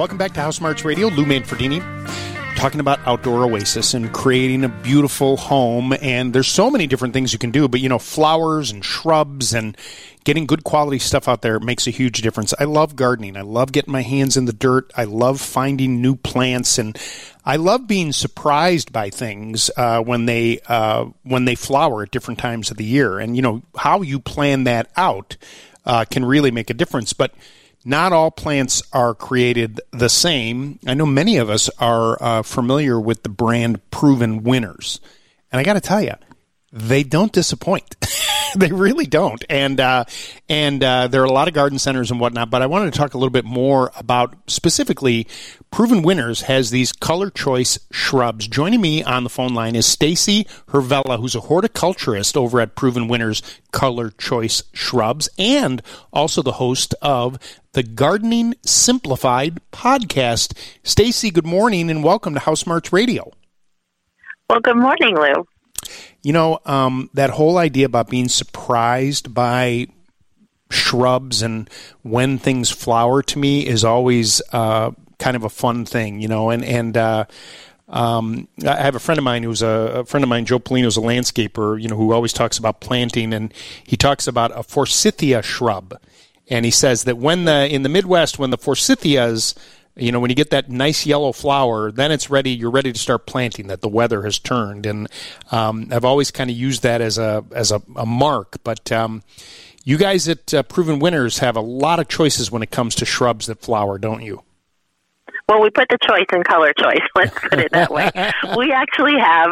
Welcome back to HouseSmarts Radio. Lou Manfredini talking about Outdoor Oasis and creating a beautiful home. And there's so many different things you can do, but, you know, flowers and shrubs and getting good quality stuff out there makes a huge difference. I love gardening. I love getting my hands in the dirt. I love finding new plants, and I love being surprised by things when they flower at different times of the year. And, you know, how you plan that out can really make a difference. But not all plants are created the same. I know many of us are familiar with the brand Proven Winners. And I got to tell you, they don't disappoint. They really don't. And there are a lot of garden centers and whatnot, but I wanted to talk a little bit more about specifically Proven Winners has these Color Choice shrubs. Joining me on the phone line is Stacey Hirvela, who's a horticulturist over at Proven Winners Color Choice Shrubs, and also the host of the Gardening Simplified podcast. Stacey, good morning and welcome to HouseSmarts Radio. Well, good morning, Lou. You know, that whole idea about being surprised by shrubs and when things flower to me is always kind of a fun thing, you know. And I have a friend of mine who's Joe Polino's a landscaper, you know, who always talks about planting, and he talks about a Forsythia shrub, and he says that in the Midwest, when the Forsythias, you know, when you get that nice yellow flower, then it's ready. You're ready to start planting. That the weather has turned, and I've always kind of used that as a mark. But you guys at Proven Winners have a lot of choices when it comes to shrubs that flower, don't you? Well, we put the choice in Color Choice. Let's put it that way. We actually have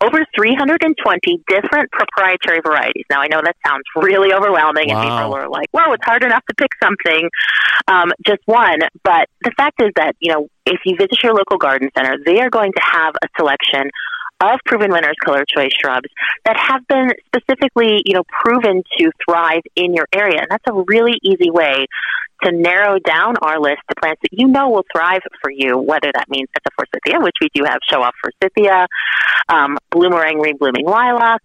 over 320 different proprietary varieties. Now, I know that sounds really overwhelming, wow, and people are like, "Well, it's hard enough to pick something, just one." But the fact is that, you know, if you visit your local garden center, they are going to have a selection of Proven Winners Color Choice shrubs that have been specifically, you know, proven to thrive in your area, and that's a really easy way to narrow down our list to plants that you know will thrive for you, whether that means that's a Forsythia, which we do have show-off Forsythia, Bloomerang re-blooming lilac,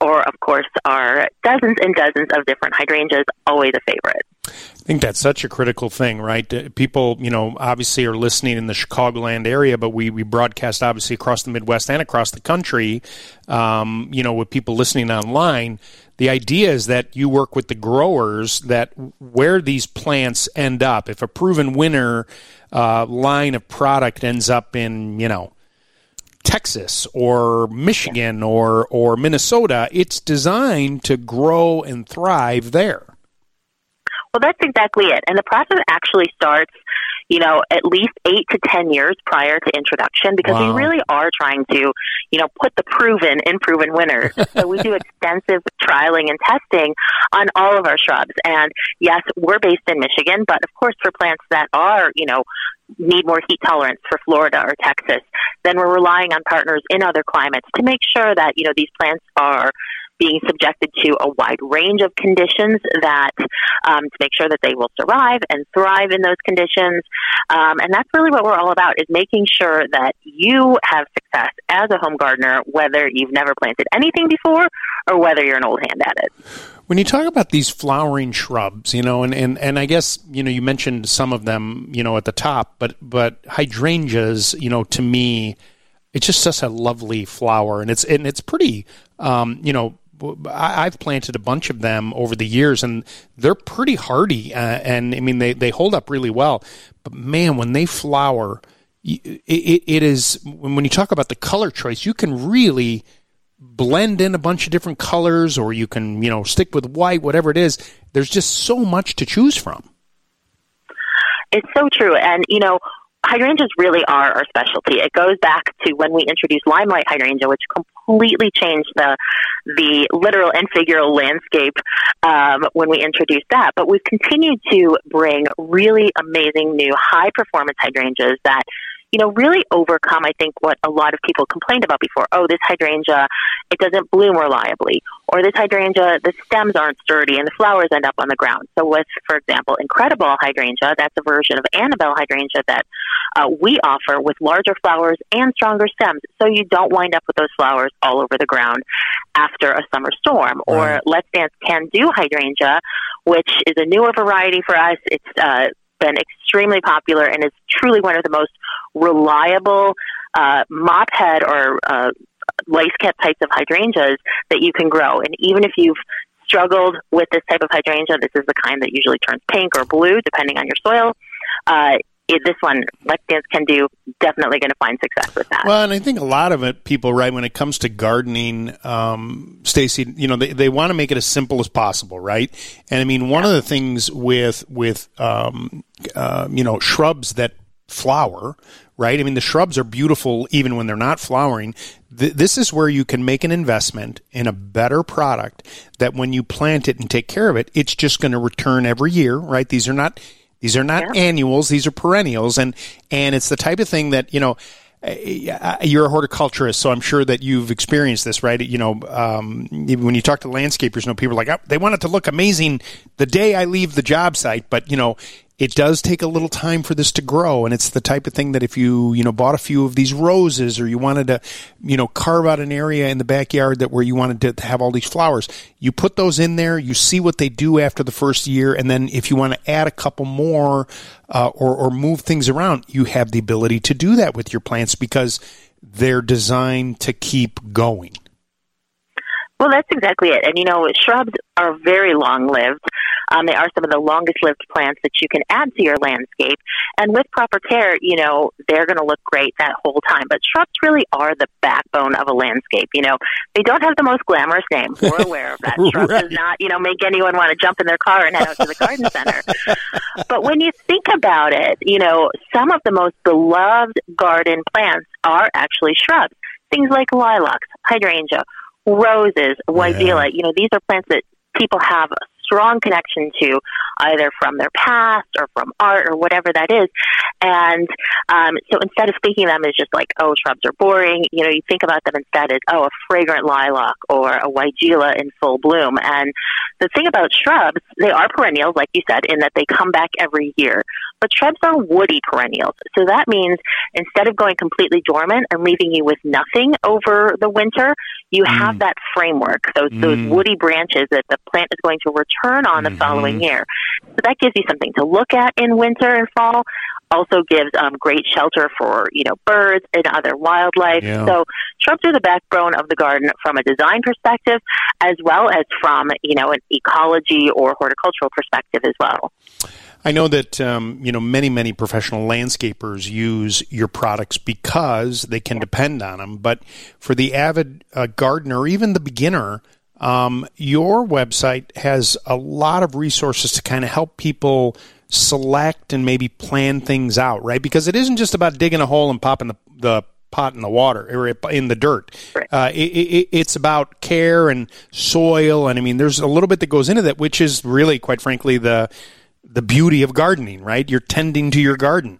or, of course, our dozens and dozens of different hydrangeas, always a favorite. I think that's such a critical thing, right? People, you know, obviously are listening in the Chicagoland area, but we broadcast, obviously, across the Midwest and across the country, you know, with people listening online. The idea is that you work with the growers that where these plants end up. If a Proven Winner line of product ends up in, you know, Texas or Michigan or Minnesota, it's designed to grow and thrive there. Well, that's exactly it. And the process actually starts, you know, at least 8 to 10 years prior to introduction, because wow, we really are trying to, you know, put the proven in Proven Winners. So we do extensive trialing and testing on all of our shrubs. And yes, we're based in Michigan, but of course for plants that are, you know, need more heat tolerance for Florida or Texas, then we're relying on partners in other climates to make sure that, you know, these plants are being subjected to a wide range of conditions that to make sure that they will survive and thrive in those conditions. And that's really what we're all about, is making sure that you have success as a home gardener, whether you've never planted anything before or whether you're an old hand at it. When you talk about these flowering shrubs, you know, and I guess, you know, you mentioned some of them, you know, at the top, but hydrangeas, you know, to me, it's just such a lovely flower, and it's pretty, you know, I've planted a bunch of them over the years, and they're pretty hardy, and I mean they hold up really well. But man, when they flower, it is, when you talk about the color choice, you can really blend in a bunch of different colors, or you can, you know, stick with white, whatever it is. There's just so much to choose from. It's so true, and you know, hydrangeas really are our specialty. It goes back to when we introduced Limelight hydrangea, which completely changed the literal and figural landscape when we introduced that. But we've continued to bring really amazing new high-performance hydrangeas that, you know, really overcome, I think, what a lot of people complained about before. Oh, this hydrangea, it doesn't bloom reliably. Or this hydrangea, the stems aren't sturdy and the flowers end up on the ground. So with, for example, Incredible Hydrangea, that's a version of Annabelle Hydrangea that we offer with larger flowers and stronger stems. So you don't wind up with those flowers all over the ground after a summer storm. Right. Or Let's Dance Can Do Hydrangea, which is a newer variety for us. It's been extremely popular and is truly one of the most reliable mop head or lace cap types of hydrangeas that you can grow. And even if you've struggled with this type of hydrangea, this is the kind that usually turns pink or blue, depending on your soil. This one, Let's Dance Can Do, definitely going to find success with that. Well, and I think a lot of it, people, right, when it comes to gardening, Stacey, you know, they want to make it as simple as possible, right? And I mean, one of the things with shrubs that flower, right? I mean, the shrubs are beautiful even when they're not flowering. This is where you can make an investment in a better product that when you plant it and take care of it, it's just going to return every year, right? These are not annuals. These are perennials. And it's the type of thing that, you know, you're a horticulturist, so I'm sure that you've experienced this, right? You know, when you talk to landscapers, you know, people are like, oh, they want it to look amazing the day I leave the job site. But, you know, it does take a little time for this to grow, and it's the type of thing that if you, you know, bought a few of these roses, or you wanted to, you know, carve out an area in the backyard that where you wanted to have all these flowers, you put those in there, you see what they do after the first year, and then if you want to add a couple more or move things around, you have the ability to do that with your plants because they're designed to keep going. Well, that's exactly it. And, you know, shrubs are very long-lived. They are some of the longest-lived plants that you can add to your landscape. And with proper care, you know, they're going to look great that whole time. But shrubs really are the backbone of a landscape. You know, they don't have the most glamorous name. We're aware of that. Shrubs does not, you know, make anyone want to jump in their car and head out to the garden center. But when you think about it, you know, some of the most beloved garden plants are actually shrubs. Things like lilacs, hydrangea, roses, Wyvilla. You know, these are plants that people have a strong connection to, either from their past or from art or whatever that is. And so instead of thinking of them as just like, oh, shrubs are boring, you know, you think about them instead as, oh, a fragrant lilac or a Wyvilla in full bloom. And the thing about shrubs, they are perennials, like you said, in that they come back every year. But shrubs are woody perennials. So that means instead of going completely dormant and leaving you with nothing over the winter, you have that framework, those woody branches that the plant is going to return on the following year. So that gives you something to look at in winter and fall. Also gives great shelter for, you know, birds and other wildlife. Yeah. So shrubs are the backbone of the garden from a design perspective, as well as from, you know, an ecology or horticultural perspective as well. I know that, you know, many, many professional landscapers use your products because they can depend on them. But for the avid gardener, even the beginner, your website has a lot of resources to kind of help people select and maybe plan things out, right? Because it isn't just about digging a hole and popping the pot in the water or in the dirt. Right. It's about care and soil. And I mean, there's a little bit that goes into that, which is really, quite frankly, the beauty of gardening, right? You're tending to your garden.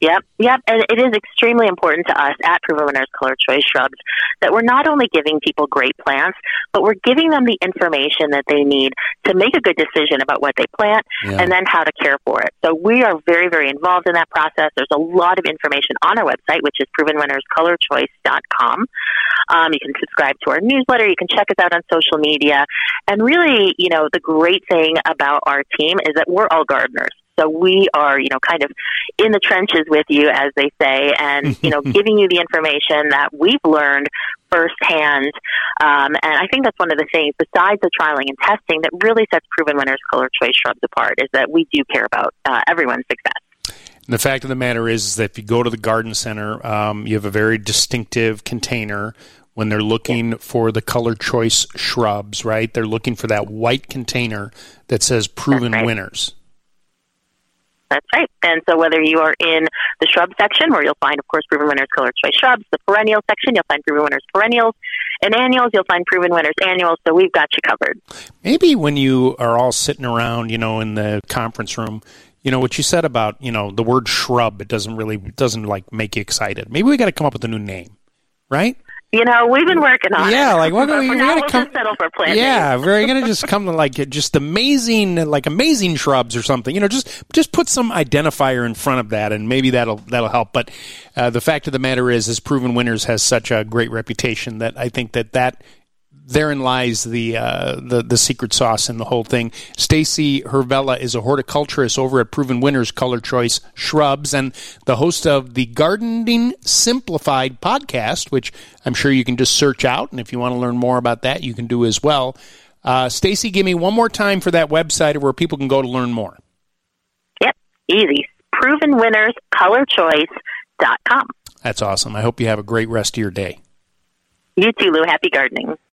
Yep. And it is extremely important to us at Proven Winners Color Choice Shrubs that we're not only giving people great plants, but we're giving them the information that they need to make a good decision about what they plant and then how to care for it. So we are very, very involved in that process. There's a lot of information on our website, which is ProvenWinnersColorChoice.com. You can subscribe to our newsletter. You can check us out on social media. And really, you know, the great thing about our team is that we're all gardeners. So we are, you know, kind of in the trenches with you, as they say, and, you know, giving you the information that we've learned firsthand. And I think that's one of the things, besides the trialing and testing, that really sets Proven Winners Color Choice Shrubs apart, is that we do care about everyone's success. And the fact of the matter is that if you go to the garden center, you have a very distinctive container. When they're looking for the Color Choice Shrubs, right, they're looking for that white container that says Proven Winners. That's right. And so whether you are in the shrub section, where you'll find, of course, Proven Winners Color Choice Shrubs, the perennial section, you'll find Proven Winners Perennials, and annuals, you'll find Proven Winners Annuals. So we've got you covered. Maybe when you are all sitting around, you know, in the conference room, you know, what you said about, you know, the word shrub, it doesn't like make you excited. Maybe we got to come up with a new name, right? You know, we've been working on it. Yeah, like we're gonna just settle for planting. Yeah, we're gonna just come to like just amazing shrubs or something. You know, just put some identifier in front of that, and maybe that'll help. But the fact of the matter is Proven Winners has such a great reputation that I think that therein lies the secret sauce in the whole thing. Stacey Hirvela is a horticulturist over at Proven Winners Color Choice Shrubs and the host of the Gardening Simplified podcast, which I'm sure you can just search out. And if you want to learn more about that, you can do as well. Stacey, give me one more time for that website where people can go to learn more. Yep, easy. ProvenWinnersColorChoice.com. That's awesome. I hope you have a great rest of your day. You too, Lou. Happy gardening.